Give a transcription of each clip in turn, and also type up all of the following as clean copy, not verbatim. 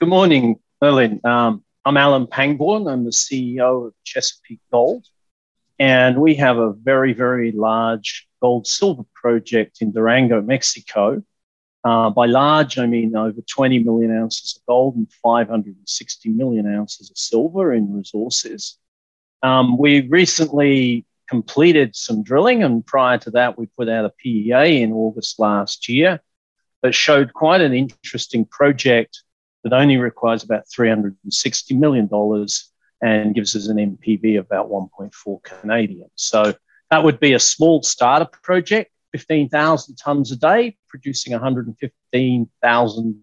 Good morning, Merlin. I'm Alan Pangborn. I'm the CEO of Chesapeake Gold, and we have a very, very large gold-silver project in Durango, Mexico. By large, I mean over 20 million ounces of gold and 560 million ounces of silver in resources. We recently completed some drilling, and prior to that, we put out a PEA in August last year that showed quite an interesting project that only requires about $360 million and gives us an NPV of about 1.4 Canadian. So that would be a small starter project, 15,000 tons a day, producing 115,000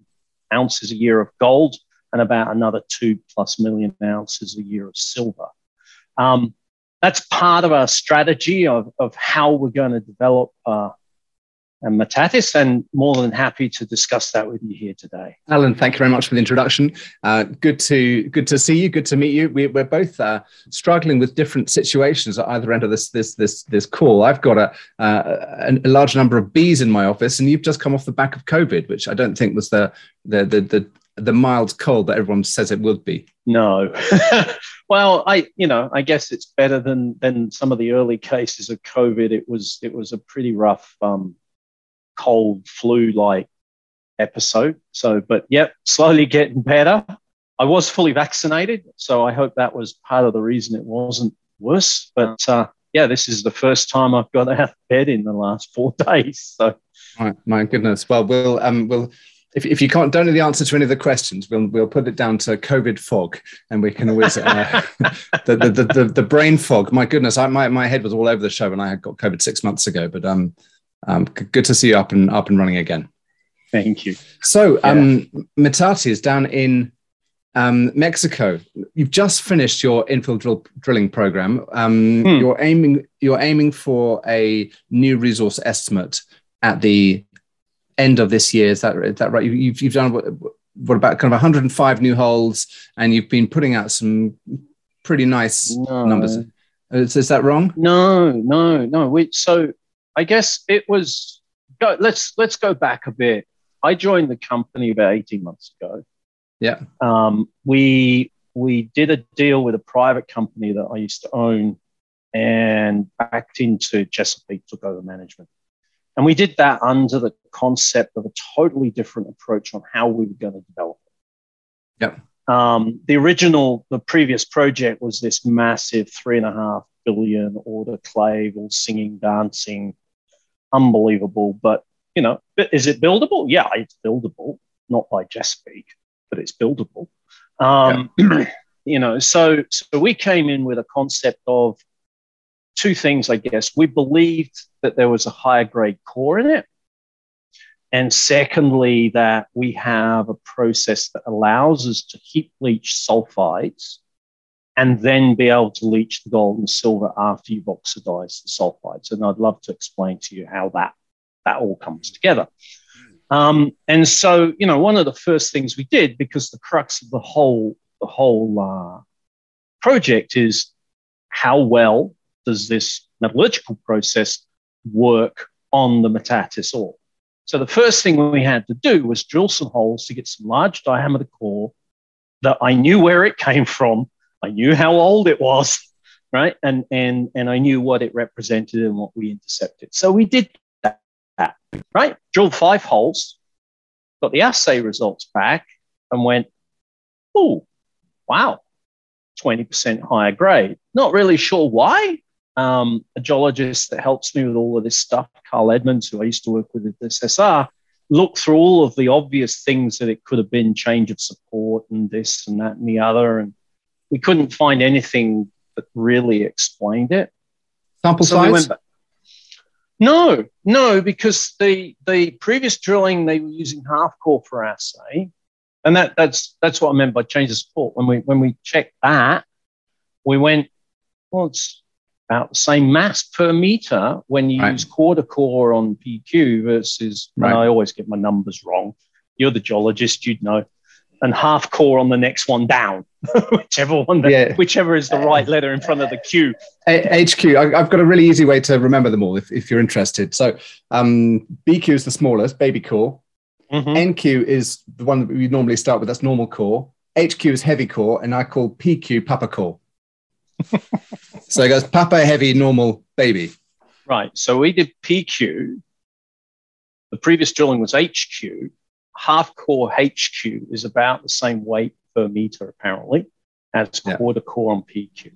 ounces a year of gold and about another 2+ million ounces a year of silver. That's part of our strategy of how we're going to develop Metates, and more than happy to discuss that with you here today. Alan, thank you very much for the introduction. Good to see you. Good to meet you. We're both struggling with different situations at either end of this call. I've got a large number of bees in my office, and you've just come off the back of COVID, which I don't think was the mild cold that everyone says it would be. No. Well, I guess it's better than some of the early cases of COVID. It was a pretty rough cold flu-like episode. So, but yep, slowly getting better. I was fully vaccinated, so I hope that was part of the reason it wasn't worse. But this is the first time I've got out of bed in the last 4 days. So, my goodness. Well, we'll. If you don't know the answer to any of the questions, we'll put it down to COVID fog, and we can always the brain fog. My goodness, my head was all over the show when I had got COVID 6 months ago. But good to see you up and running again. Thank you. So Metates is down in Mexico. You've just finished your infill drilling program. You're aiming for a new resource estimate at the end of this year. Is that right? You've done what about kind of 105 new holes, and you've been putting out some pretty nice numbers. Is that wrong? No. So I guess it was. Let's go back a bit. I joined the company about 18 months ago. Yeah. We did a deal with a private company that I used to own, and backed into Chesapeake, took over management. And we did that under the concept of a totally different approach on how we were going to develop it. Yep. The previous project was this massive 3.5 billion autoclave, all singing, dancing, unbelievable. But, is it buildable? Yeah, it's buildable, not by Chesapeake, but it's buildable. Yep. So we came in with a concept of two things, I guess. We believed that there was a higher grade core in it. And secondly, that we have a process that allows us to heap leach sulfides and then be able to leach the gold and silver after you've oxidized the sulfides. And I'd love to explain to you how that all comes together. And so, one of the first things we did, because the crux of the whole project is how well does this metallurgical process work on the Metates ore. So the first thing we had to do was drill some holes to get some large diameter core that I knew where it came from, I knew how old it was, right? And I knew what it represented and what we intercepted. So we did that, right? Drilled 5 holes, got the assay results back, and went, oh, wow, 20% higher grade. Not really sure why. A geologist that helps me with all of this stuff, Carl Edmonds, who I used to work with at SSR, looked through all of the obvious things that it could have been, change of support and this and that and the other, and we couldn't find anything that really explained it. Sample size? No, because the previous drilling, they were using half core for assay, and that's what I meant by change of support. When we checked that, we went, well, it's about the same mass per meter when you use quarter core on PQ versus, and I always get my numbers wrong. You're the geologist, you'd know. And half core on the next one down, whichever is the right letter in front of the Q. HQ. I've got a really easy way to remember them all if you're interested. So BQ is the smallest, baby core. Mm-hmm. NQ is the one that we normally start with. That's normal core. HQ is heavy core, and I call PQ Papa core. So it goes Papa, heavy, normal, baby. Right. So we did PQ. The previous drilling was HQ. Half core HQ is about the same weight per meter, apparently, as quarter core on PQ.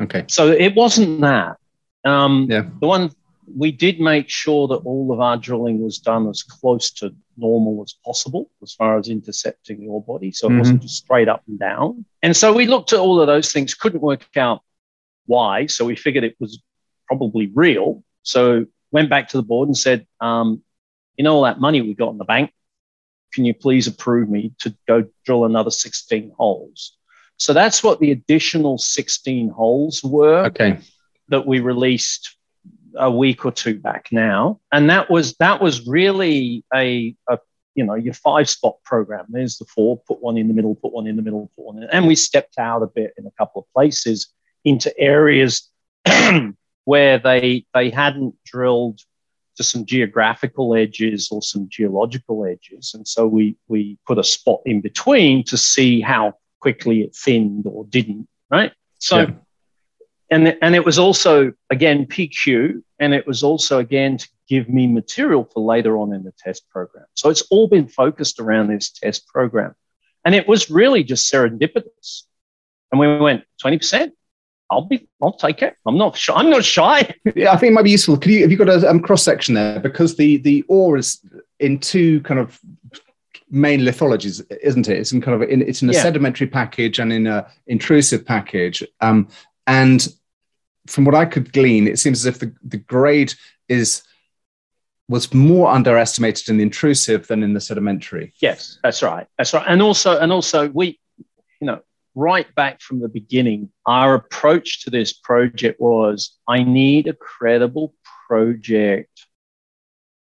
Okay. So it wasn't that. The one we did make sure that all of our drilling was done as close to normal as possible as far as intercepting the ore body. So it wasn't just straight up and down. And so we looked at all of those things, couldn't work out why. So we figured it was probably real. So went back to the board and said, you know, all that money we got in the bank, can you please approve me to go drill another 16 holes? So that's what the additional 16 holes were that we released a week or two back now. And that was really a you know, your 5-spot program. There's the 4, put one in the middle, put one in the middle, put one in. And we stepped out a bit in a couple of places into areas where they hadn't drilled to some geographical edges or some geological edges. And so we put a spot in between to see how quickly it thinned or didn't, right? So, and it was also, again, PQ, and it was also, again, to give me material for later on in the test program. So it's all been focused around this test program. And it was really just serendipitous. And we went, 20%? I'll take it. I'm not shy. Yeah, I think it might be useful. Have you got a cross section there? Because the ore is in two kind of main lithologies, isn't it? It's in kind of a sedimentary package and in a intrusive package. And from what I could glean, it seems as if the grade was more underestimated in the intrusive than in the sedimentary. Yes, that's right. That's right. And also we, you know, right back from the beginning, our approach to this project was, I need a credible project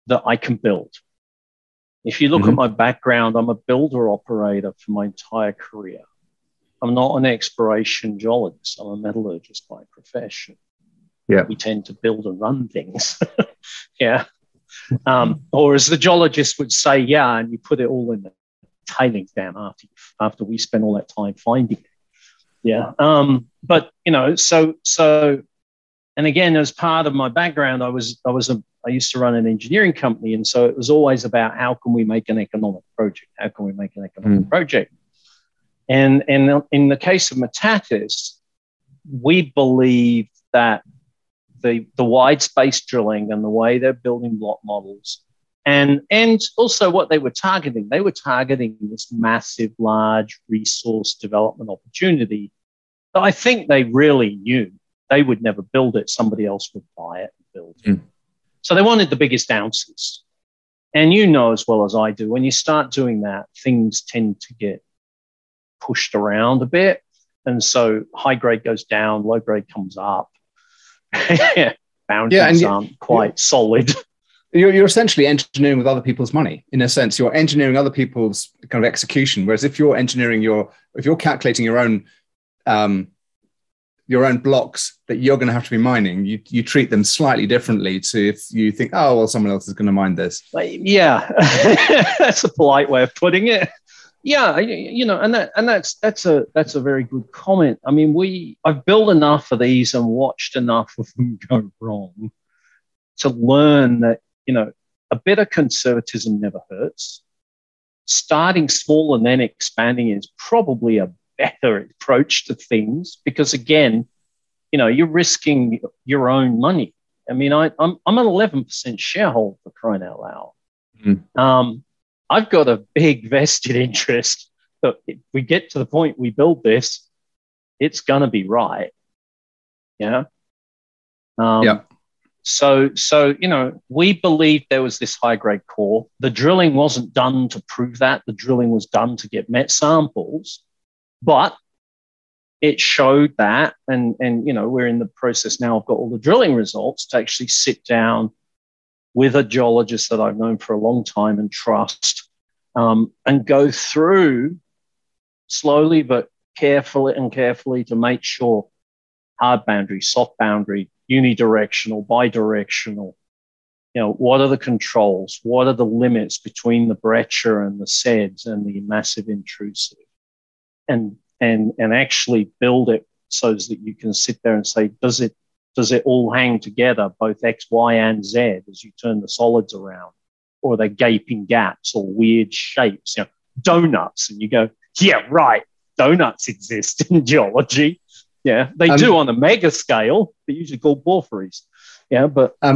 that I can build. If you look at my background, I'm a builder operator for my entire career. I'm not an exploration geologist. I'm a metallurgist by profession. Yeah. We tend to build and run things. Or as the geologist would say, and you put it all in there. Tailings down after we spent all that time finding it. But you know, so and again, as part of my background, I used to run an engineering company, and so it was always about how can we make an economic project. And in the case of Metates, we believe that the wide space drilling and the way they're building block models, And also what they were targeting this massive, large resource development opportunity that I think they really knew they would never build it. Somebody else would buy it and build it. So they wanted the biggest ounces. And you know as well as I do, when you start doing that, things tend to get pushed around a bit. And so high grade goes down, low grade comes up. Boundaries aren't quite solid. You're essentially engineering with other people's money, in a sense. You're engineering other people's kind of execution. Whereas if you're engineering if you're calculating your own blocks that you're going to have to be mining, you treat them slightly differently to if you think, oh well, someone else is going to mine this. Yeah, that's a polite way of putting it. Yeah, you know, and that's a very good comment. I mean, I've built enough of these and watched enough of them go wrong to learn that, you know, a bit of conservatism never hurts. Starting small and then expanding is probably a better approach to things because, again, you know, you're risking your own money. I mean, I'm an 11% shareholder, for crying out loud. I've got a big vested interest that if we get to the point we build this, it's going to be right. So, you know, we believed there was this high-grade core. The drilling wasn't done to prove that. The drilling was done to get met samples, but it showed that. And you know, we're in the process now. I've got all the drilling results to actually sit down with a geologist that I've known for a long time and trust, and go through slowly but carefully to make sure hard boundary, soft boundary, unidirectional, bidirectional, you know, what are the controls? What are the limits between the breccia and the SEDs and the massive intrusive? And actually build it so that you can sit there and say, does it all hang together, both X, Y, and Z, as you turn the solids around? Or are they gaping gaps or weird shapes? You know, donuts. And you go, yeah, right, donuts exist in geology. Yeah, they do on a mega scale. They're usually called porphyries. Yeah, but are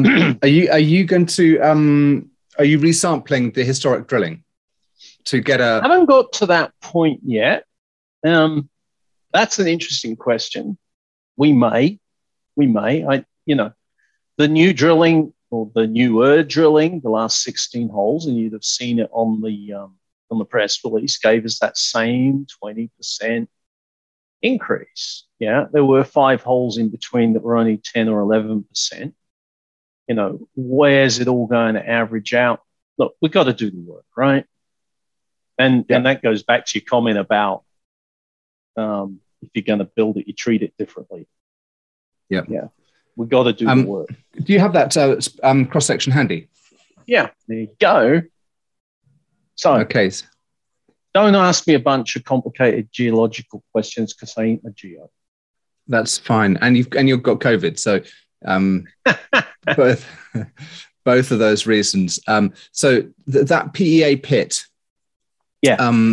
you resampling the historic drilling to get a? I haven't got to that point yet. That's an interesting question. We may. The new drilling or the newer drilling, the last 16 holes, and you'd have seen it on the press release, gave us that same 20% increase. Yeah, there were 5 holes in between that were only 10 or 11%. You know, where's it all going to average out? Look, we've got to do the work, right? And that goes back to your comment about if you're going to build it, you treat it differently. Yeah. Yeah. We've got to do the work. Do you have that cross-section handy? Yeah. There you go. So, okay. Don't ask me a bunch of complicated geological questions because I ain't a geo. That's fine. And you've got COVID. So both of those reasons. So that PEA pit. Yeah.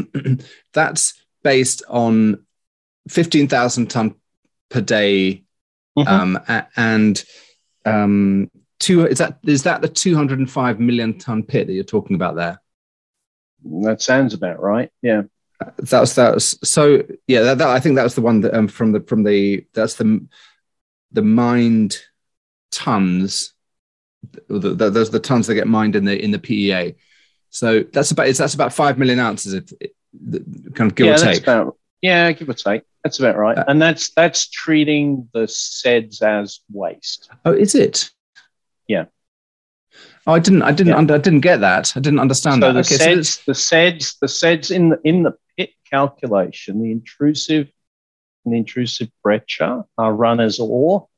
That's based on 15,000 ton per day. Mm-hmm. Is that the 205 million ton pit that you're talking about there? That sounds about right. Yeah. I think that was the one that from the mined tons. Those are the tons that get mined in the PEA. So that's about 5 million ounces of kind of give or take. Give or take. That's about right. And that's treating the SEDs as waste. Oh, is it? Yeah. Oh, I didn't get that. I didn't understand that. The SEDs in the pit calculation, the intrusive breccia are run as ore,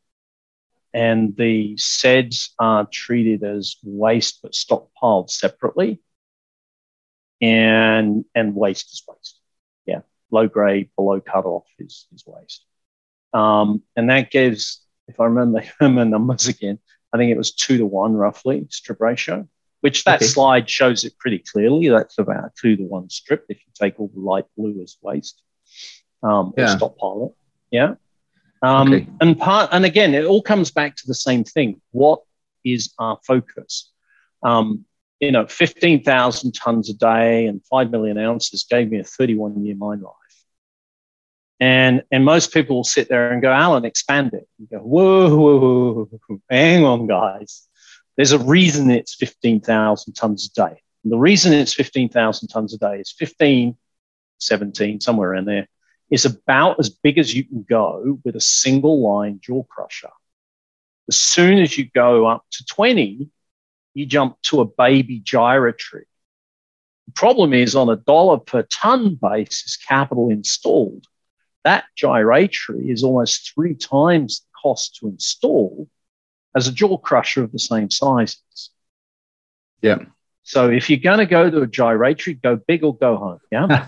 and the SEDs are treated as waste but stockpiled separately. And waste is waste. Yeah. Low grade, below cutoff is waste. And that gives, if I remember the numbers again, I think it was 2-to-1 roughly strip ratio, which slide shows it pretty clearly. That's about a 2-to-1 strip if you take all the light blue as waste or stockpile it. Yeah. And again, it all comes back to the same thing. What is our focus? 15,000 tons a day and 5 million ounces gave me a 31-year mine life. And most people will sit there and go, Alan, expand it. You go, whoa, hang on, guys. There's a reason it's 15,000 tons a day. And the reason it's 15,000 tons a day is 15, 17, somewhere in there, is about as big as you can go with a single line jaw crusher. As soon as you go up to 20, you jump to a baby gyratory. The problem is, on a dollar per ton basis, capital installed, that gyratory is almost 3 times the cost to install as a jaw crusher of the same sizes. Yeah. So if you're going to go to a gyratory, go big or go home. Yeah.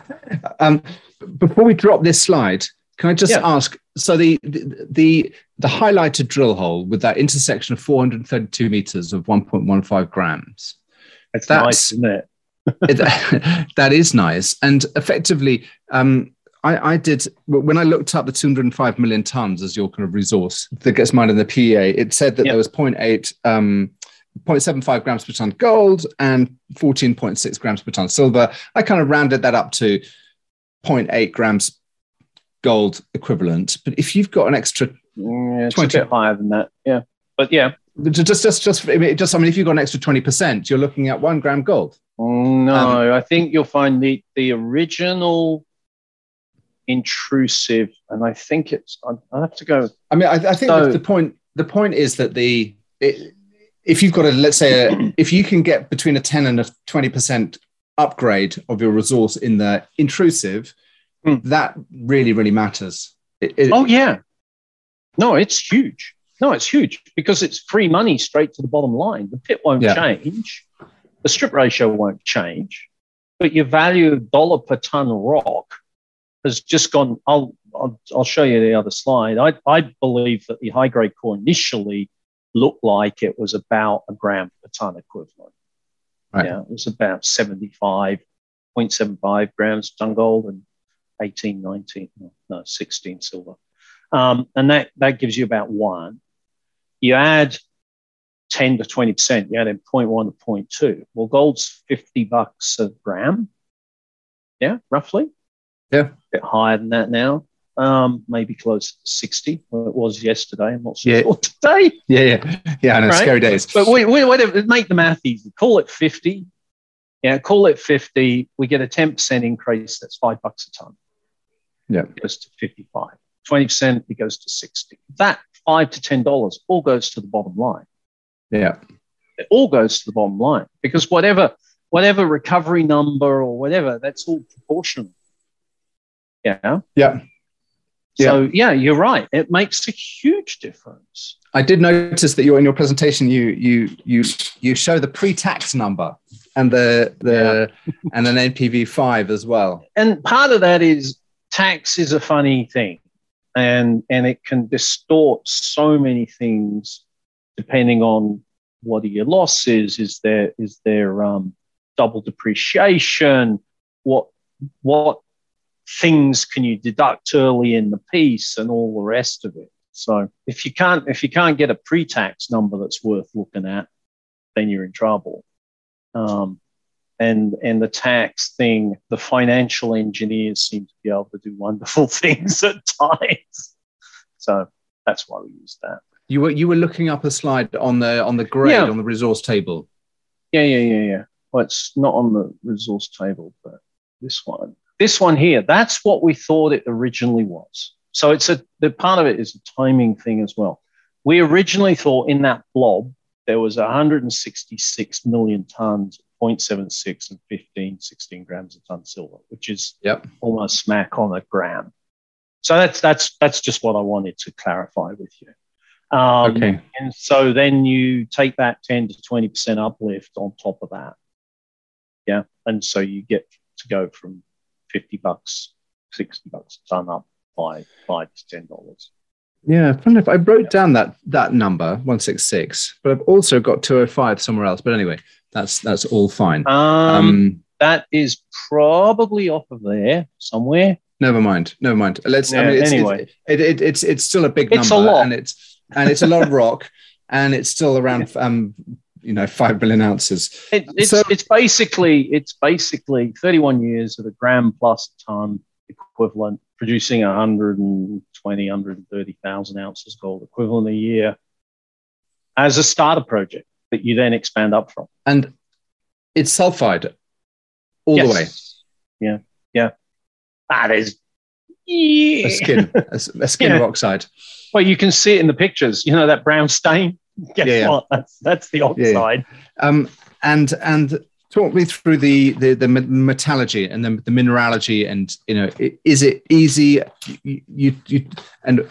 Before we drop this slide, can I just ask? So the highlighted drill hole with that intersection of 432 meters of 1.15 grams. That's nice, isn't it? That is nice. And effectively, I did, when I looked up the 205 million tons as your kind of resource that gets mined in the PEA, it said that there was 0.75 grams per ton gold and 14.6 grams per ton silver. I kind of rounded that up to 0.8 grams gold equivalent. But if you've got an extra, it's a bit higher than that. Yeah. But yeah. I mean, if you've got an extra 20%, you're looking at 1 gram gold. No, I think you'll find the original intrusive, and I think it's, I have to go. I mean, I think so, the point is that if you've got if you can get between a 10 and a 20% upgrade of your resource in the intrusive, that really, really matters. No, it's huge. No, it's huge because it's free money straight to the bottom line. The pit won't change. The strip ratio won't change. But your value dollar per ton rock has just gone. I'll show you the other slide. I believe that the high-grade core initially looked like it was about a gram per ton equivalent. Right. Yeah, it was about 75.75 grams per ton gold and 16 silver. And that gives you about one. You add 10 to 20%, you add in 0.1 to 0.2. Well, gold's $50 a gram. Yeah, roughly. Yeah. A bit higher than that now. Maybe close to 60. Well, it was yesterday. I'm not sure today. Yeah, I know, right? Scary days. But we make the math easy. Call it 50. Yeah, call it 50. We get a 10% increase. That's $5 a ton. Yeah. It goes to 55. 20%, it goes to 60. That $5 to $10 all goes to the bottom line. Yeah. It all goes to the bottom line because whatever recovery number or whatever, that's all proportional. Yeah. Yeah. So, yeah, you're right. It makes a huge difference. I did notice that in your presentation, you show the pre-tax number and and an NPV5 as well. And part of that is tax is a funny thing, and it can distort so many things depending on what are your losses. Is there double depreciation? What things can you deduct early in the piece and all the rest of it? So if you can't get a pre-tax number that's worth looking at, then you're in trouble. And the tax thing, the financial engineers seem to be able to do wonderful things at times. So that's why we use that. You were looking up a slide on the grade on the resource table. Yeah. Well, it's not on the resource table, but this one. This one here, that's what we thought it originally was. So it's the part of it is a timing thing as well. We originally thought in that blob there was 166 million tons, 0.76 and 16 grams a ton silver, which is almost smack on a gram. So that's just what I wanted to clarify with you. Okay. And so then you take that 10 to 20% uplift on top of that. Yeah, and so you get to go from $50, $60 a ton up by $5 to $10. Yeah, funny enough, I wrote down that number 166, but I've also got 205 somewhere else. But anyway, that's all fine. That is probably off of there somewhere. Never mind. Let's. Yeah, I mean, it's still a big number. It's a lot, and it's a lot of rock, and it's still around 5 billion ounces. It's basically 31 years of a gram plus a ton equivalent, producing 120, 130,000 ounces gold equivalent a year as a starter project that you then expand up from. And it's sulfide all the way. Yeah. That is a skin of oxide. Well, you can see it in the pictures. You know that brown stain? Guess what? That's the oxide. Yeah. And talk me through the metallurgy and the mineralogy, and is it easy? And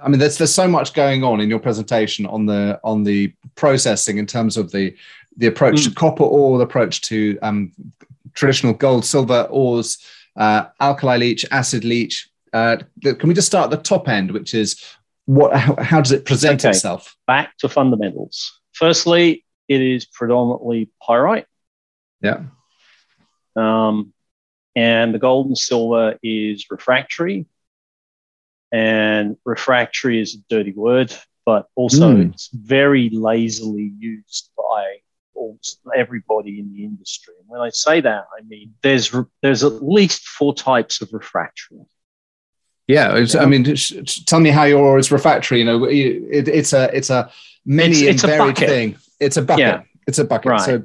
I mean, there's so much going on in your presentation on the processing in terms of the approach to copper ore, the approach to traditional gold, silver ores, alkali leach, acid leach. Can we just start at the top end, which is how does it present itself? Back to fundamentals. Firstly, it is predominantly pyrite. Yeah. And the gold and silver is refractory. And refractory is a dirty word, but also it's very lazily used by everybody in the industry. And when I say that, I mean there's at least four types of refractory. I mean, tell me how your ore is refractory. It's a many and varied thing. It's a bucket. Yeah. It's a bucket. Right. So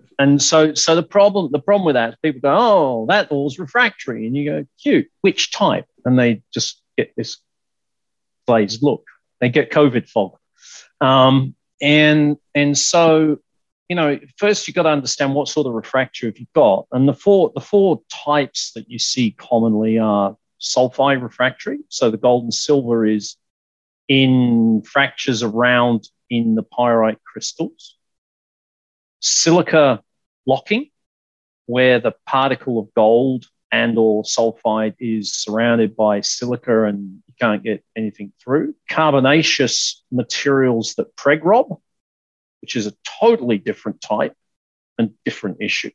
the problem with that is people go, oh, that ore's refractory, and you go, cute. Which type? And they just get this glazed look. They get COVID fog, and so first you've got to understand what sort of refractory have you got. And the four types that you see commonly are sulfide refractory. So the gold and silver is in fractures around in the pyrite crystals. Silica locking, where the particle of gold and or sulfide is surrounded by silica and you can't get anything through. Carbonaceous materials that preg-rob, which is a totally different type and different issue.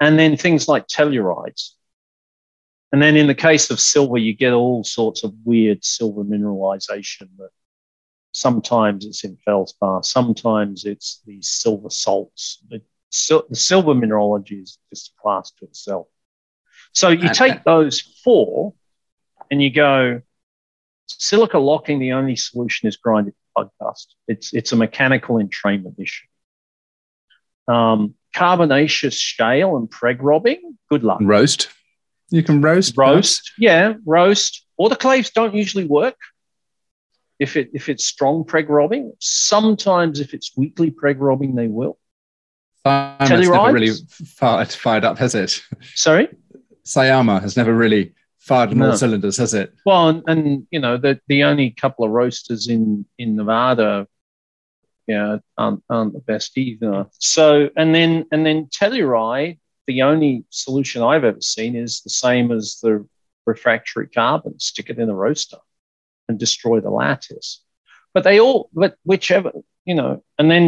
And then things like tellurides. And then in the case of silver, you get all sorts of weird silver mineralization that sometimes it's in feldspar, sometimes it's these silver salts. The silver mineralogy is just a class to itself. So you take those four and you go, silica locking, the only solution is grinded plug dust. It's a mechanical entrainment issue. Carbonaceous shale and preg-robbing, good luck. Roast. You can roast. Roast, yeah, roast. Autoclaves don't usually work if it's strong preg-robbing. Sometimes if it's weakly preg-robbing, they will. Tellurides never really fired up, has it? Sorry? Sayama has never really fired on all cylinders, has it? Well, and you know, the only couple of roasters in Nevada, you know, aren't the best either. So, and then telluride, the only solution I've ever seen is the same as the refractory carbon. Stick it in a roaster and destroy the lattice. And then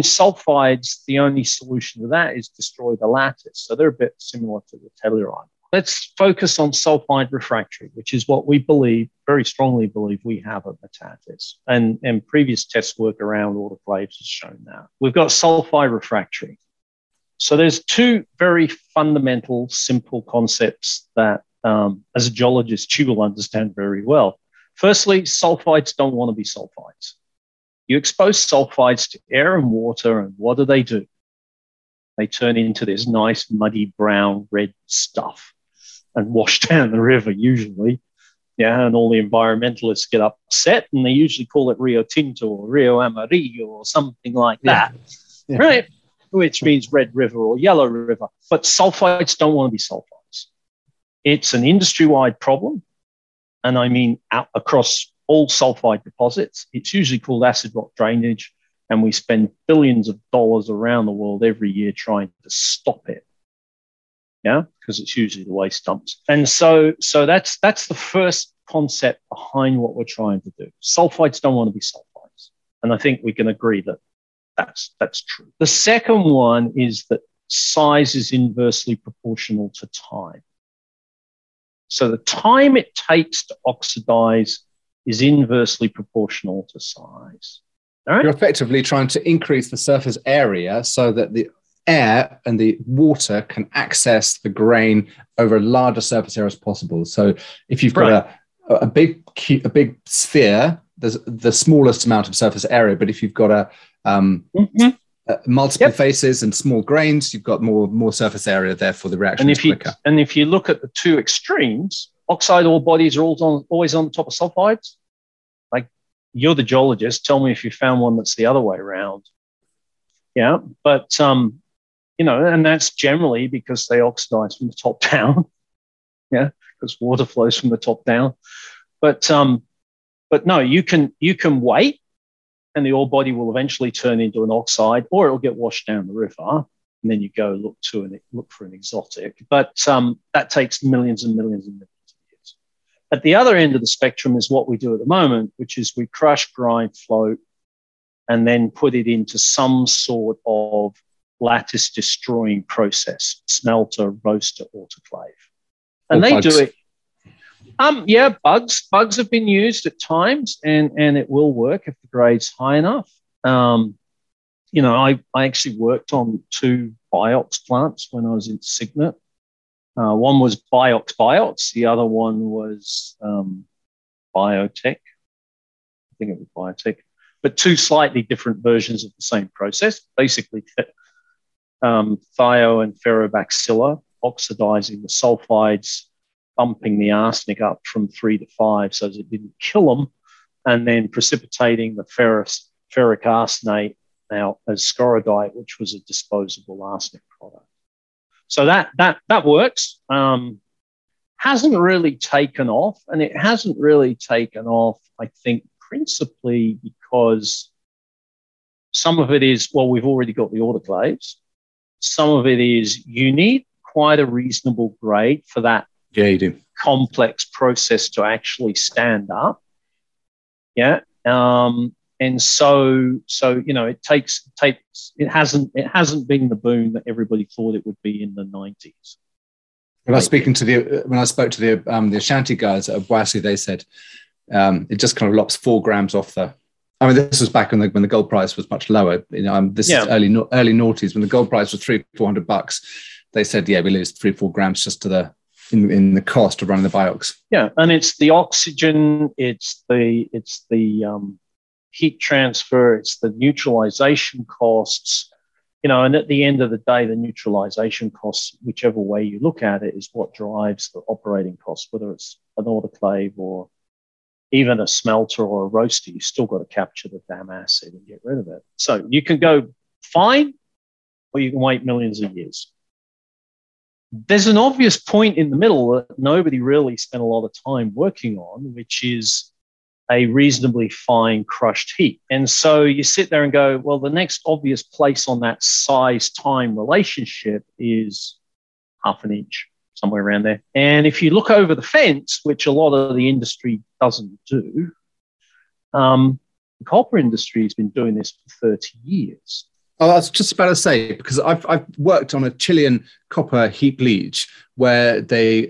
sulfides, the only solution to that is destroy the lattice. So they're a bit similar to the telluride. Let's focus on sulfide refractory, which is what we believe, very strongly believe, we have at Metates. And previous test work around autoclaves has shown that. We've got sulfide refractory. So there's two very fundamental, simple concepts that, as a geologist, you will understand very well. Firstly, sulfides don't want to be sulfides. You expose sulfides to air and water, and what do? They turn into this nice, muddy, brown, red stuff and wash down the river usually, yeah, and all the environmentalists get upset and they usually call it Rio Tinto or Rio Amarillo or something like that, yeah. Right? Which means Red River or Yellow River. But sulfides don't want to be sulfides. It's an industry-wide problem, and I mean across all sulfide deposits. It's usually called acid rock drainage, and we spend billions of dollars around the world every year trying to stop it. Yeah, because it's usually the waste dumps. And so that's the first concept behind what we're trying to do. Sulfides don't want to be sulfides. And I think we can agree that that's true. The second one is that size is inversely proportional to time. So the time it takes to oxidize is inversely proportional to size. All right? You're effectively trying to increase the surface area so that the air and the water can access the grain over a larger surface area as possible. So if you've got a big sphere, there's the smallest amount of surface area. But if you've got multiple faces and small grains, you've got more surface area. Therefore, the reaction is quicker. And if you look at the two extremes, oxide ore bodies are always on the top of sulfides. Like, you're the geologist. Tell me if you found one that's the other way around. Yeah, but you know, and that's generally because they oxidize from the top down. Yeah, because water flows from the top down. But no, you can wait, and the ore body will eventually turn into an oxide, or it'll get washed down the river, and then you go look for an exotic. But that takes millions and millions and millions of years. At the other end of the spectrum is what we do at the moment, which is we crush, grind, float, and then put it into some sort of lattice-destroying process, smelter, roaster, autoclave. And they do it. Yeah, bugs. Bugs have been used at times, and it will work if the grade's high enough. You know, I actually worked on two Biox plants when I was in Signet. One was Biox. The other one was Biotech. I think it was Biotech. But two slightly different versions of the same process, basically Thio and Ferrobacillus oxidizing the sulfides, bumping the arsenic up from 3 to 5 so that it didn't kill them, and then precipitating the ferric arsenate out as scorodite, which was a disposable arsenic product. So that works. Hasn't really taken off, I think, principally because some of it is, well, we've already got the autoclaves. Some of it is you need quite a reasonable grade for that complex process to actually stand up. Yeah. And so you know, it hasn't been the boom that everybody thought it would be in the 90s. When I was speaking to the Ashanti guys at Obwasi, they said it just kind of lops 4 grams off the. I mean, this was back when the gold price was much lower. You know, this is early noughties when the gold price was $300-400. They said, yeah, we lose 3-4 grams just to the in the cost of running the Biox. Yeah, and it's the oxygen, it's the heat transfer, it's the neutralization costs, you know. And at the end of the day, the neutralization costs, whichever way you look at it, is what drives the operating costs, whether it's an autoclave or even a smelter or a roaster. You've still got to capture the damn acid and get rid of it. So you can go fine, or you can wait millions of years. There's an obvious point in the middle that nobody really spent a lot of time working on, which is a reasonably fine crushed heap. And so you sit there and go, well, the next obvious place on that size-time relationship is half an inch, somewhere around there. And if you look over the fence, which a lot of the industry doesn't do, the copper industry has been doing this for 30 years. I was just about to say, because I've worked on a Chilean copper heap leach where they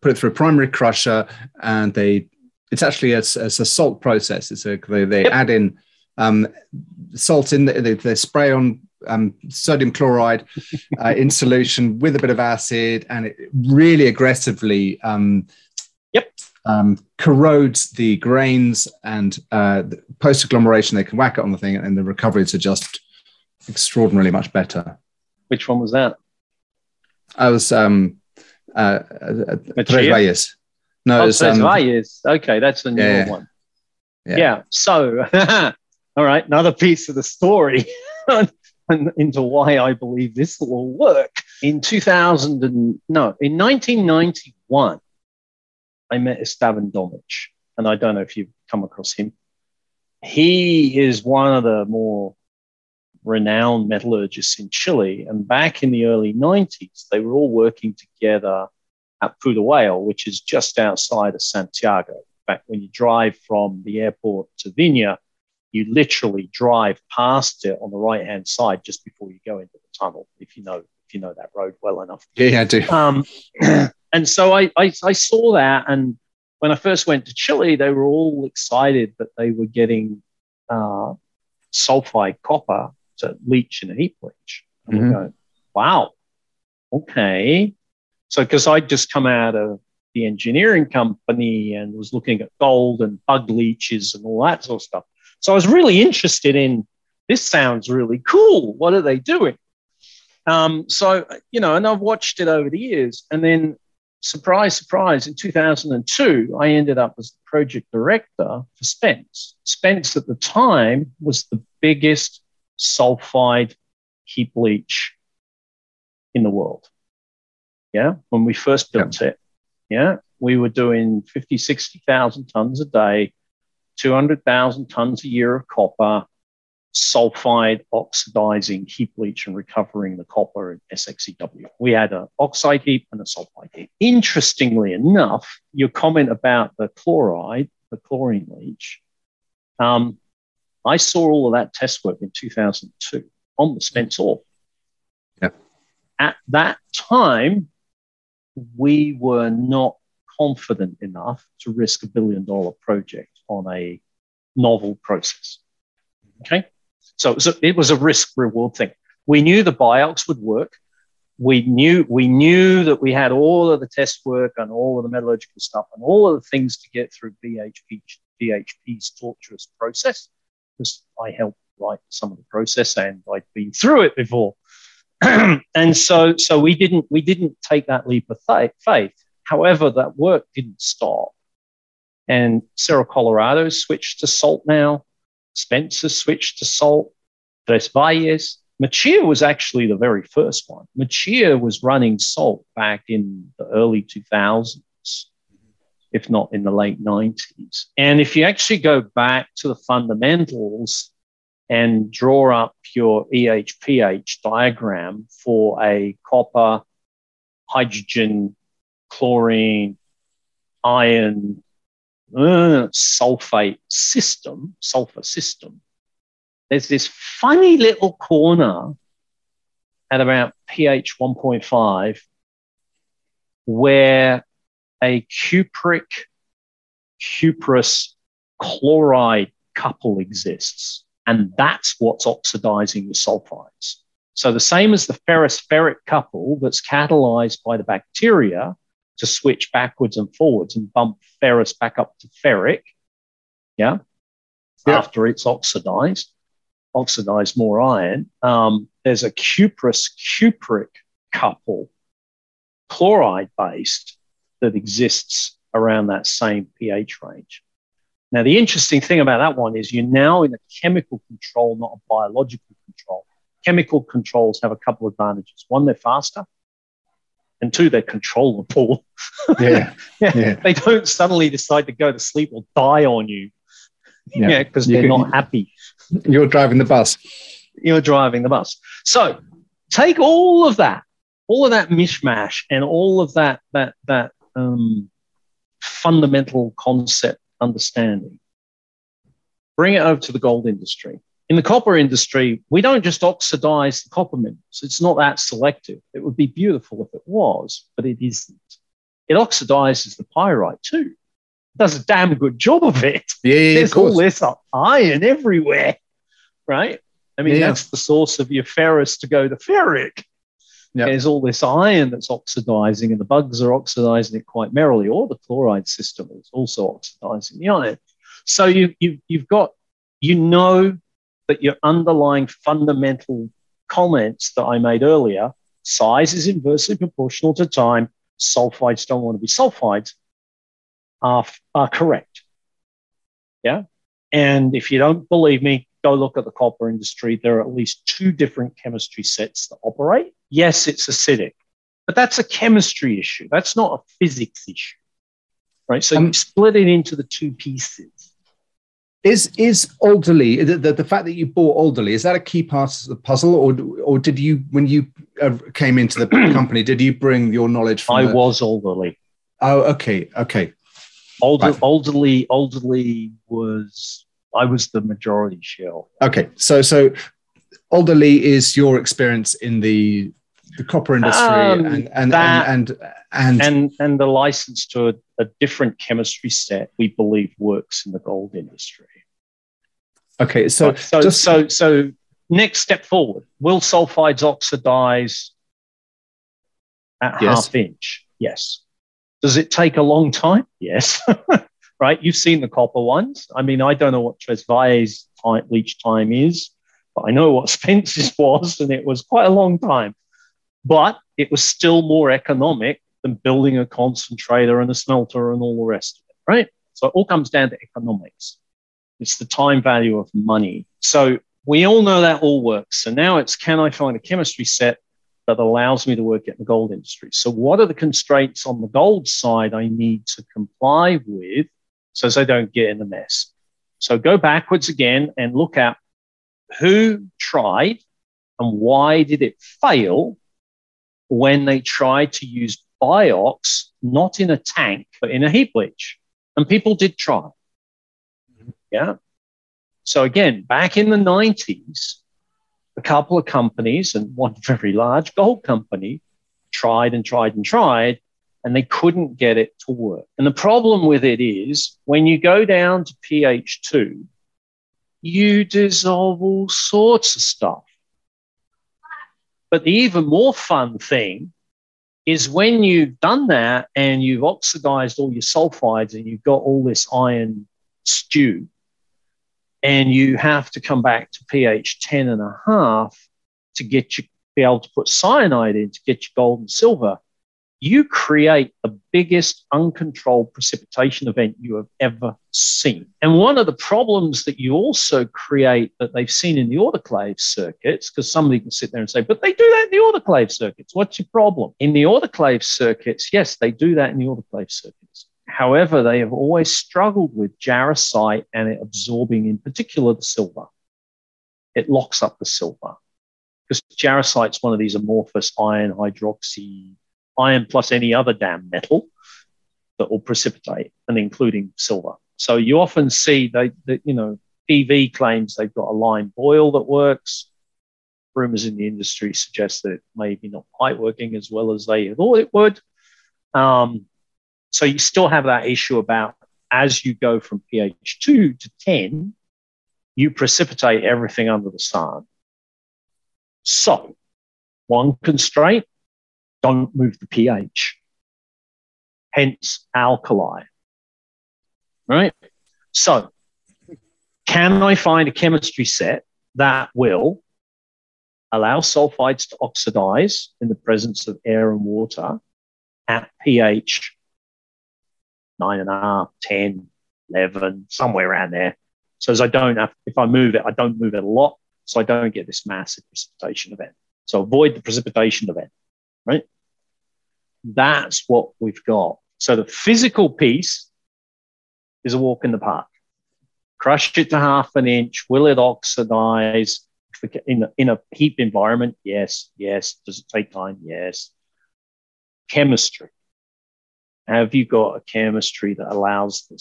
put it through a primary crusher, and it's actually it's a salt process. It's they add in salt in. They spray on sodium chloride in solution with a bit of acid, and it really aggressively corrodes the grains, and post agglomeration they can whack it on the thing, and the recoveries are just extraordinarily much better. Which one was that? I was Tres Valles. No, it's Tres Valles. Okay, that's the newer one. Yeah. So, all right, another piece of the story into why I believe this will work. In 1991, I met Estavan Domich, and I don't know if you've come across him. He is one of the more renowned metallurgists in Chile. And back in the early 90s, they were all working together at Pudahuel, which is just outside of Santiago. In fact, when you drive from the airport to Viña, you literally drive past it on the right-hand side just before you go into the tunnel, if you know that road well enough. Yeah, I do. And so I saw that. And when I first went to Chile, they were all excited that they were getting sulfide copper to leach in a heap leach. And we're going, wow, okay. So because I'd just come out of the engineering company and was looking at gold and bug leaches and all that sort of stuff. So I was really interested in, this sounds really cool. What are they doing? So, you know, and I've watched it over the years. And then surprise, surprise, in 2002, I ended up as the project director for Spence. Spence at the time was the biggest sulfide heap leach in the world. Yeah, when we first built it, we were doing 50,000, 60,000 tons a day, 200,000 tons a year of copper, sulfide oxidizing heap leach and recovering the copper in SXEW. We had an oxide heap and a sulfide heap. Interestingly enough, your comment about the chlorine leach, I saw all of that test work in 2002 on the Spence ore. Yeah. At that time, we were not confident enough to risk $1 billion project on a novel process. Okay. So it was a risk reward thing. We knew the Biox would work. We knew that we had all of the test work and all of the metallurgical stuff and all of the things to get through BHP's torturous process, because I helped write some of the process and I'd been through it before. And so we didn't take that leap of faith. However, that work didn't stop. And Cerro Colorado switched to salt now. Spencer switched to salt. Tres Valles. Machia was actually the very first one. Machia was running salt back in the early 2000s. if not in the late 90s. And if you actually go back to the fundamentals and draw up your EHPH diagram for a copper, hydrogen, chlorine, iron, sulfur system, there's this funny little corner at about pH 1.5 where a cupric-cuprous chloride couple exists, and that's what's oxidizing the sulfides. So the same as the ferrous-ferric couple that's catalyzed by the bacteria to switch backwards and forwards and bump ferrous back up to ferric, after it's oxidized more iron, there's a cuprous-cupric couple, chloride-based, that exists around that same pH range. Now, the interesting thing about that one is you're now in a chemical control, not a biological control. Chemical controls have a couple of advantages. One, they're faster, and two, they're controllable. Yeah. They don't suddenly decide to go to sleep or die on you because they're not happy. You're driving the bus. So take all of that mishmash and all of that fundamental concept understanding. Bring it over to the gold industry. In the copper industry, we don't just oxidize the copper minerals. It's not that selective. It would be beautiful if it was, but it isn't. It oxidizes the pyrite too. It does a damn good job of it. There's all this iron everywhere, right? I mean, that's the source of your ferrous to go to ferric. Yep. There's all this iron that's oxidizing, and the bugs are oxidizing it quite merrily, or the chloride system is also oxidizing the iron. So you've got that your underlying fundamental comments that I made earlier, size is inversely proportional to time, sulfides don't want to be sulfides, are correct. Yeah? And if you don't believe me, go look at the copper industry. There are at least two different chemistry sets that operate. Yes, it's acidic, but that's a chemistry issue. That's not a physics issue, right? So you split it into the two pieces. Is Alderley, the fact that you bought Alderley, is that a key part of the puzzle? Or did you, when you came into the company, did you bring your knowledge from was Alderley. Oh, okay. Alderley was, I was the majority shareholder. Okay, so Alderley is your experience in the copper industry and the license to a different chemistry set we believe works in the gold industry. Okay, so next step forward: will sulfides oxidize at half inch? Yes. Does it take a long time? Yes. Right, you've seen the copper ones. I mean, I don't know what Tres Valles leach time is, but I know what Spence's was, and it was quite a long time. But it was still more economic than building a concentrator and a smelter and all the rest of it, right? So it all comes down to economics. It's the time value of money. So we all know that all works. So now it's, can I find a chemistry set that allows me to work in the gold industry? So what are the constraints on the gold side I need to comply with so they don't get in the mess? So go backwards again and look at who tried and why did it fail when they tried to use Biox, not in a tank, but in a heap leach. And people did try. Yeah. So again, back in the 90s, a couple of companies and one very large gold company tried, and they couldn't get it to work. And the problem with it is when you go down to pH 2, you dissolve all sorts of stuff. But the even more fun thing is when you've done that and you've oxidized all your sulfides and you've got all this iron stew, and you have to come back to pH 10.5 to be able to put cyanide in to get your gold and silver, you create the biggest uncontrolled precipitation event you have ever seen. And one of the problems that you also create that they've seen in the autoclave circuits, because somebody can sit there and say, but they do that in the autoclave circuits. What's your problem? In the autoclave circuits, yes, they do that in the autoclave circuits. However, they have always struggled with jarosite and absorbing, in particular, the silver. It locks up the silver because jarosite is one of these amorphous iron hydroxy, iron plus any other damn metal that will precipitate, and including silver. So you often see PV claims they've got a lime boil that works. Rumors in the industry suggest that it may be not quite working as well as they thought it would. So you still have that issue about as you go from pH 2 to 10, you precipitate everything under the sun. So one constraint, don't move the pH, hence alkali, right? So can I find a chemistry set that will allow sulfides to oxidize in the presence of air and water at pH 9.5, 10, 11, somewhere around there? So as I don't have, if I move it, I don't move it a lot, so I don't get this massive precipitation event. So avoid the precipitation event, right? That's what we've got. So the physical piece is a walk in the park. Crush it to 1/2 inch. Will it oxidize in a heap environment? Yes. Yes. Does it take time? Yes. Chemistry. Have you got a chemistry that allows the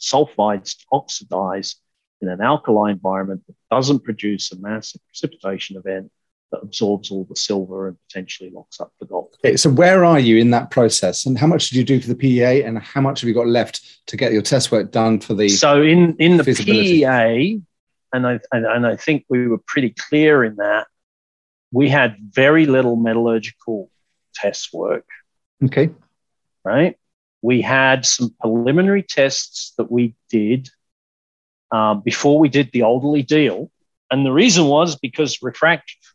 sulfides to oxidize in an alkaline environment that doesn't produce a massive precipitation event that absorbs all the silver and potentially locks up the gold? Okay, so where are you in that process, and how much did you do for the PEA, and how much have you got left to get your test work done for the in the PEA? And I think we were pretty clear in that we had very little metallurgical test work. Okay. Right? We had some preliminary tests that we did before we did the Alderley deal. And the reason was because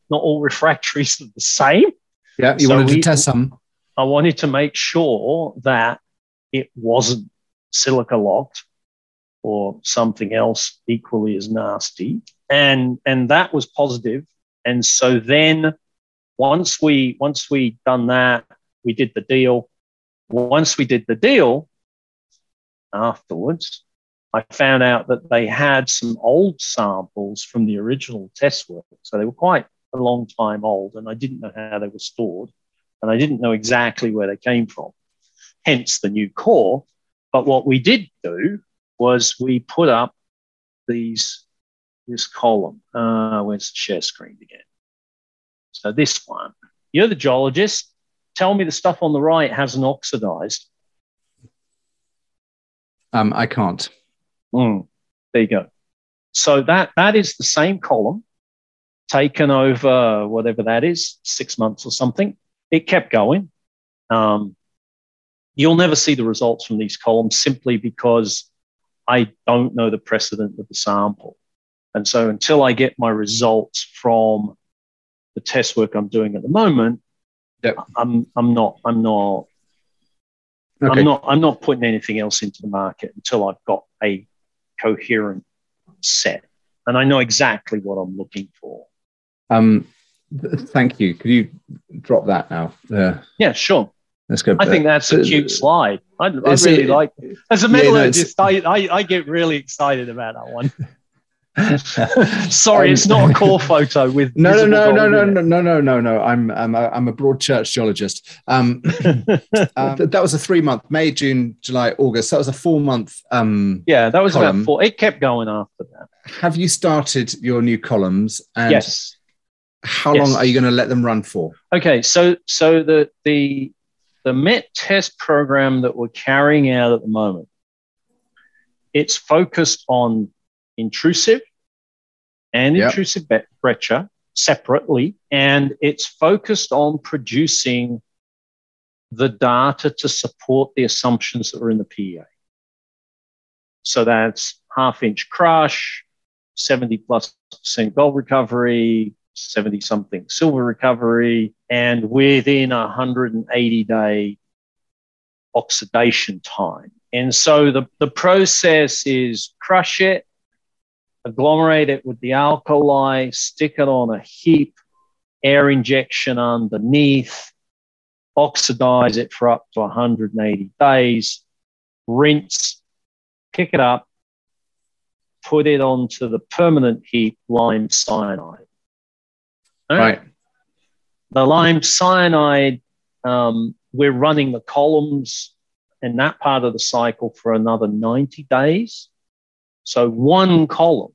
not all refractories are the same. Yeah, you wanted to test some. I wanted to make sure that it wasn't silica locked or something else equally as nasty. And that was positive. And so then once we done that, we did the deal. Once we did the deal, afterwards, I found out that they had some old samples from the original test work. So they were quite a long time old, and I didn't know how they were stored, and I didn't know exactly where they came from, hence the new core. But what we did do was we put up this column. Where's the share screen again? So this one. You're the geologist. Tell me the stuff on the right hasn't oxidized. I can't. There you go. So that is the same column taken over whatever that is, 6 months or something. It kept going. You'll never see the results from these columns simply because I don't know the precedent of the sample. And so until I get my results from the test work I'm doing at the moment, yep, I'm not putting anything else into the market until I've got a coherent set, and I know exactly what I'm looking for. Thank you. Could you drop that now? Yeah, sure. Let's go. I think that's a cute slide. I really like it. As a metallurgist, I get really excited about that one. Sorry, it's not a core photo with no. I'm a broad church geologist. That was a 3 month, May, June, July, August. That was a 4 month. That was column. About four. It kept going after that. Have you started your new columns? And yes. How long are you going to let them run for? Okay, so the MET test program that we're carrying out at the moment, it's focused on intrusive and intrusive breccia separately, and it's focused on producing the data to support the assumptions that are in the PEA. So that's 1/2 inch crush, 70+% gold recovery, 70-something silver recovery, and within 180-day oxidation time. And so the process is crush it, agglomerate it with the alkali, stick it on a heap, air injection underneath, oxidize it for up to 180 days, rinse, pick it up, put it onto the permanent heat lime cyanide. Right. The lime cyanide, we're running the columns in that part of the cycle for another 90 days. So one column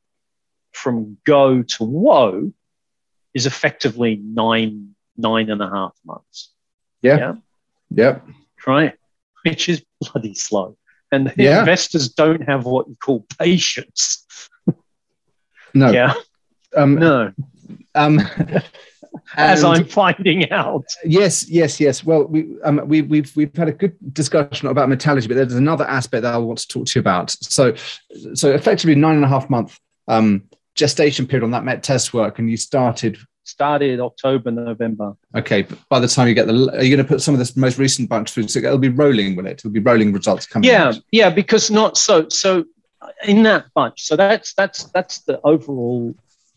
from go to woe is effectively nine and a half months. Yeah. Yeah. Yep. Right. Which is bloody slow. And the investors don't have what you call patience. No. Yeah. No. As I'm finding out. Yes. Well, we've had a good discussion about metallurgy, but there's another aspect that I want to talk to you about. So effectively 9.5 month gestation period on that met test work, and you started October, November. Okay, but by the time you get are you going to put some of this most recent bunch through? So it'll be rolling, will it? It'll be rolling results coming. Yeah, because not so in that bunch. So that's the overall.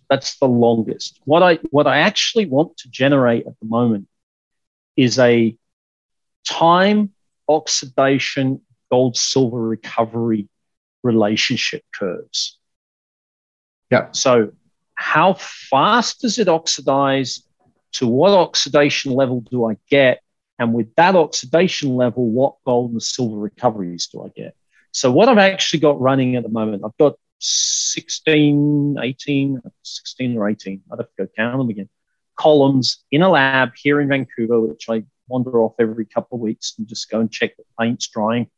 That's the longest. What I actually want to generate at the moment is a time oxidation gold silver recovery relationship curves. Yeah. So how fast does it oxidize? To what oxidation level do I get? And with that oxidation level, what gold and silver recoveries do I get? So what I've actually got running at the moment, I've got 16 or 18, I'd have to go count them again, columns in a lab here in Vancouver, which I wander off every couple of weeks and just go and check that the paint's drying.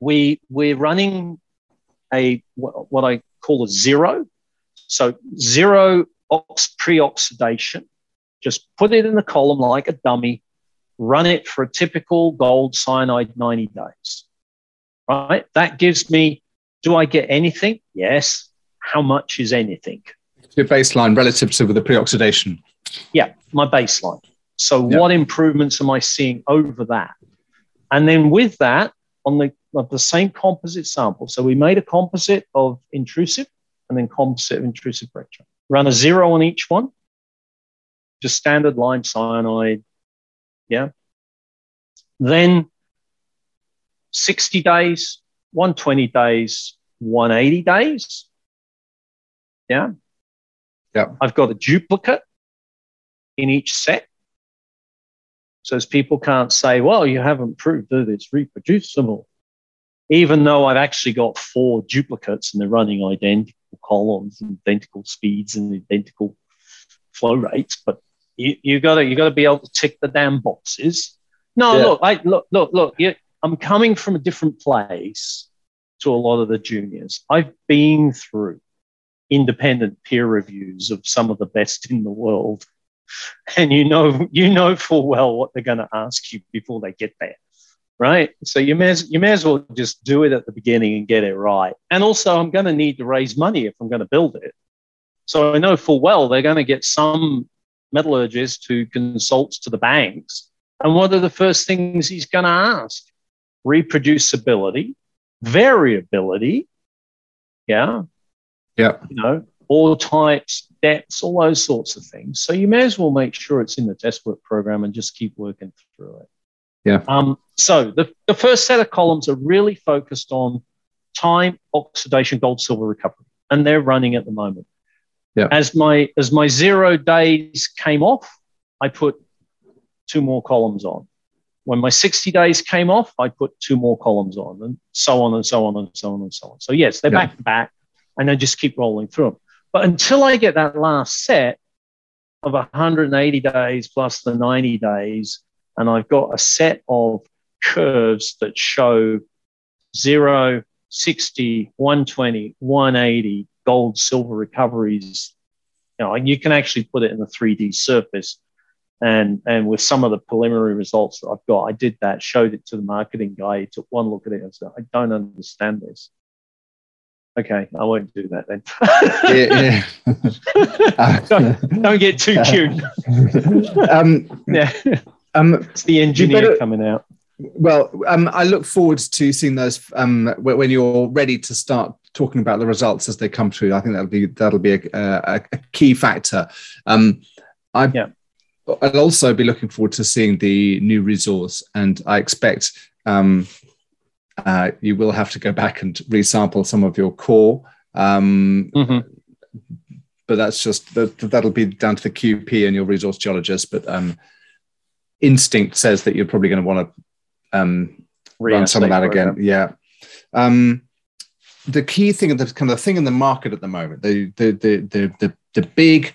We're running what I call a zero. So zero pre-oxidation. Just put it in the column like a dummy. Run it for a typical gold cyanide 90 days, right? That gives me, do I get anything? Yes. How much is anything? Your baseline relative to the pre-oxidation. Yeah, my baseline. So what improvements am I seeing over that? And then with that, on the same composite sample, so we made a composite of intrusive and then composite of intrusive retro. Run a zero on each one, just standard lime cyanide. Yeah. Then 60 days, 120 days, 180 days. Yeah. Yeah. I've got a duplicate in each set. So as people can't say, well, you haven't proved that it's reproducible, even though I've actually got four duplicates and they're running identical columns and identical speeds and identical flow rates, but you got to be able to tick the damn boxes. No, yeah. Look. I'm coming from a different place to a lot of the juniors. I've been through independent peer reviews of some of the best in the world, and you know full well what they're going to ask you before they get there, right? So you may as well just do it at the beginning and get it right. And also, I'm going to need to raise money if I'm going to build it. So I know full well they're going to get some metallurgist who consults to the banks. And what are the first things he's going to ask? Reproducibility, variability, ore types, depths, all those sorts of things. So you may as well make sure it's in the test work program and just keep working through it. Yeah. So the first set of columns are really focused on time, oxidation, gold, silver recovery, and they're running at the moment. Yeah. As my 0 days came off, I put two more columns on. When my 60 days came off, I put two more columns on, and so on and so on and so on and so on. So yes, they're back to back, and I just keep rolling through them. But until I get that last set of 180 days plus the 90 days, and I've got a set of curves that show 0, 60, 120, 180, gold, silver recoveries, and you can actually put it in a 3D surface. And with some of the preliminary results that I've got, I did that, showed it to the marketing guy. He took one look at it and said, I don't understand this. Okay, I won't do that then. Don't get too cute. It's the engineer coming out. Well, I look forward to seeing those when you're ready to start talking about the results as they come through. I think that'll be a key factor. I I'll also be looking forward to seeing the new resource, and I expect you will have to go back and resample some of your core. But that's just, that'll be down to the QP and your resource geologist. But instinct says that you're probably going to want to run some of that again. Yeah. The key thing, the kind of thing in the market at the moment, the big,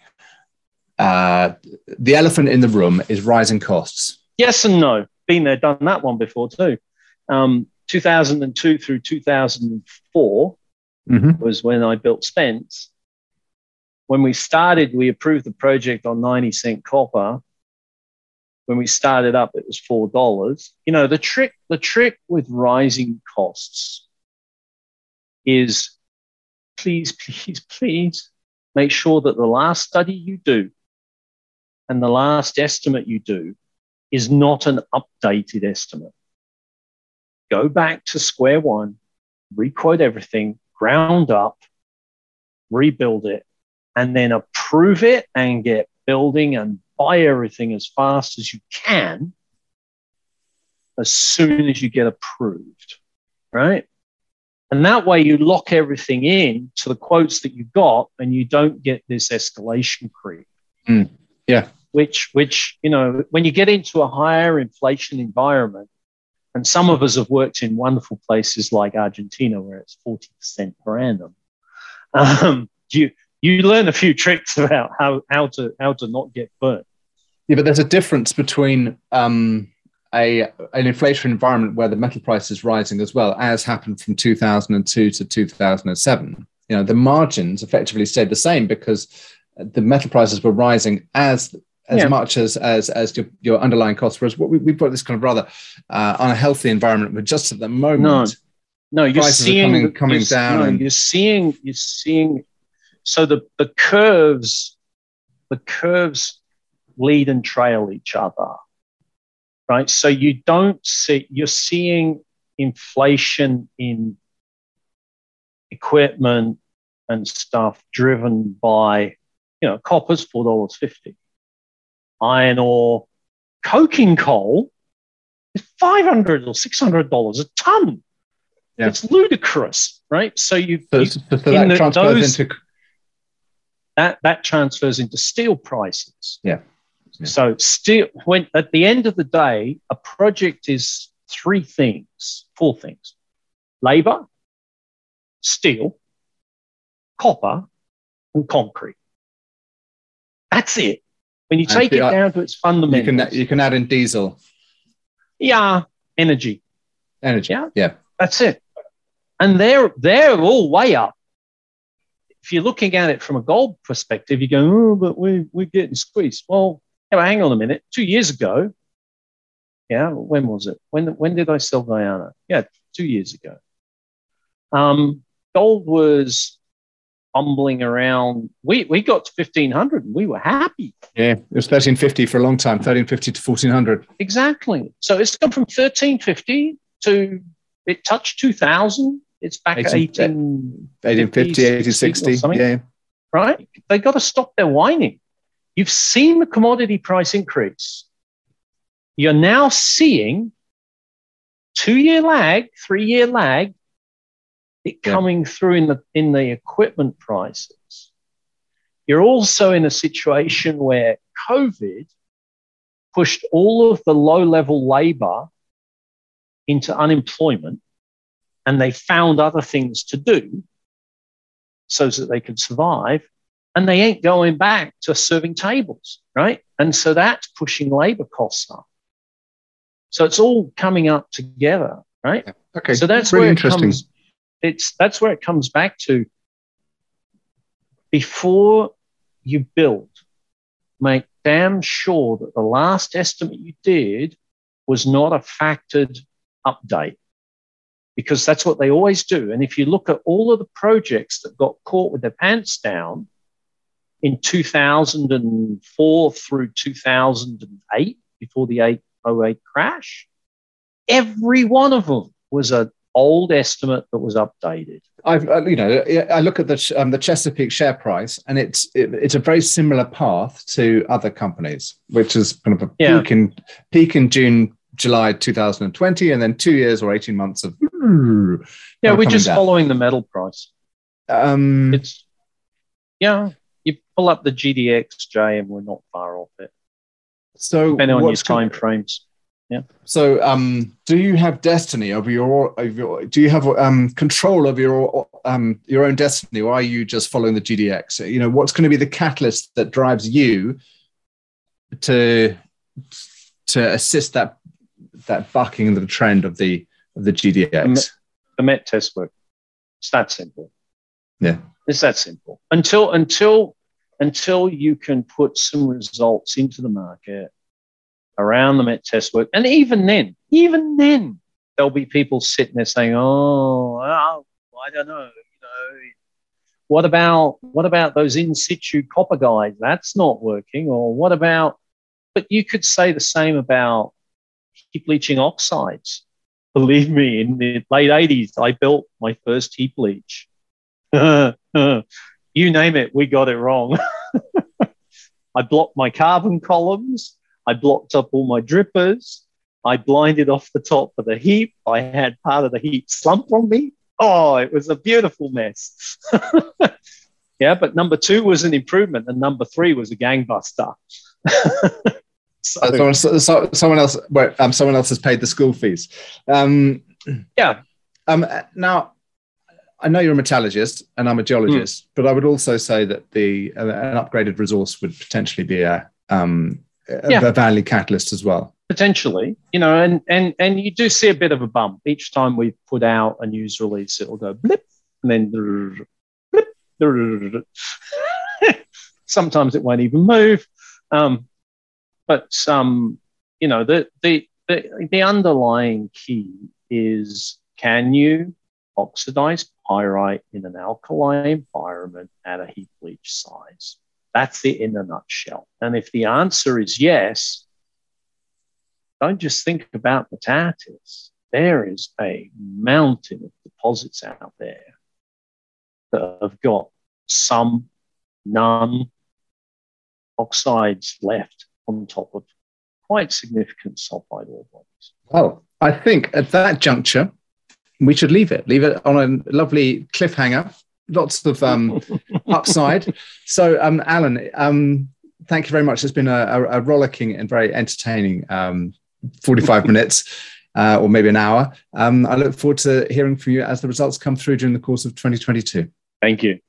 the elephant in the room is rising costs. Yes and no. Been there, done that one before too. 2002 through 2004 was when I built Spence. When we started, we approved the project on 90-cent copper. When we started up, it was $4. You know, the trick with rising costs is please make sure that the last study you do and the last estimate you do is not an updated estimate. Go back to square one, requote everything, ground up, rebuild it, and then approve it and get building and buy everything as fast as you can as soon as you get approved, right? And that way you lock everything in to the quotes that you got and you don't get this escalation creep. Yeah. Which, you know, when you get into a higher inflation environment, and some of us have worked in wonderful places like Argentina where it's 40% per annum. You learn a few tricks about how to not get burnt. Yeah, but there's a difference between an inflationary environment where the metal price is rising as well, as happened from 2002 to 2007. You know, the margins effectively stayed the same because the metal prices were rising as much as your underlying costs. Whereas we've got this kind of rather unhealthy environment, but just at the moment, no, you're seeing coming down. No, and you're seeing. So the curves lead and trail each other, right? So you're seeing inflation in equipment and stuff driven by, you know, copper's $4.50, iron ore, coking coal is $500 or $600 a ton. Yeah. It's ludicrous, right? That transfers into steel prices. Yeah. So steel, when at the end of the day, a project is four things: labor, steel, copper, and concrete. That's it. When you take it down to its fundamentals, you can add in diesel. Yeah, energy. Yeah, that's it. And they're all way up. If you're looking at it from a gold perspective, you go, oh, but we're getting squeezed. Well, hang on a minute. 2 years ago, when was it? When did I sell Guyana? Yeah, 2 years ago. Gold was bumbling around. We got to 1,500 and we were happy. Yeah, it was 1,350 for a long time, 1,350 to 1,400. Exactly. So it's gone from 1,350 to it touched 2,000. It's back at 1850, 1860. Yeah. Right? They got to stop their whining. You've seen the commodity price increase. You're now seeing 2-year lag, 3-year lag, it coming through in the equipment prices. You're also in a situation where COVID pushed all of the low-level labor into unemployment. And they found other things to do so that they could survive. And they ain't going back to serving tables, right? And so that's pushing labor costs up. So it's all coming up together, right? Okay. So that's really where that's where it comes back to. Before you build, make damn sure that the last estimate you did was not a factored update. Because that's what they always do. And if you look at all of the projects that got caught with their pants down in 2004 through 2008, before the 08 crash, every one of them was a old estimate that was updated. I look at the Chesapeake share price, and it's a very similar path to other companies, which is kind of a peak in June, July 2020, and then 2 years or 18 months of we're just down. Following the metal price. You pull up the GDXJ, and we're not far off it. So depending on your time frames. Yeah. So, do you have destiny over your? Do you have control over your own destiny, or are you just following the GDX? You know, what's going to be the catalyst that drives you to assist that bucking the trend of the GDX? The Metates work. It's that simple. Yeah, it's that simple. Until you can put some results into the market around the Metates work. And even then, there'll be people sitting there saying, oh, I don't know. You know, what about those in situ copper guys? That's not working. Or what about, but you could say the same about heap leaching oxides. Believe me, in the late 80s, I built my first heap leach. You name it, we got it wrong. I blocked my carbon columns. I blocked up all my drippers. I blinded off the top of the heap. I had part of the heap slump on me. Oh, it was a beautiful mess. Yeah, but number two was an improvement, and number three was a gangbuster. Someone else has paid the school fees. Now, I know you're a metallurgist and I'm a geologist, but I would also say that an upgraded resource would potentially be a value catalyst as well. Potentially, you know, and you do see a bit of a bump each time we put out a news release. It'll go blip, and then blip. Sometimes it won't even move. The underlying key is, can you oxidize pyrite in an alkali environment at a heap leach size? That's it in a nutshell. And if the answer is yes, don't just think about Metates. There is a mountain of deposits out there that have got some, none, oxides left on top of quite significant sulfide ore bodies. Well, I think at that juncture, we should leave it on a lovely cliffhanger. Lots of upside. So, Alan, thank you very much. It's been a rollicking and very entertaining 45 minutes or maybe an hour. I look forward to hearing from you as the results come through during the course of 2022. Thank you.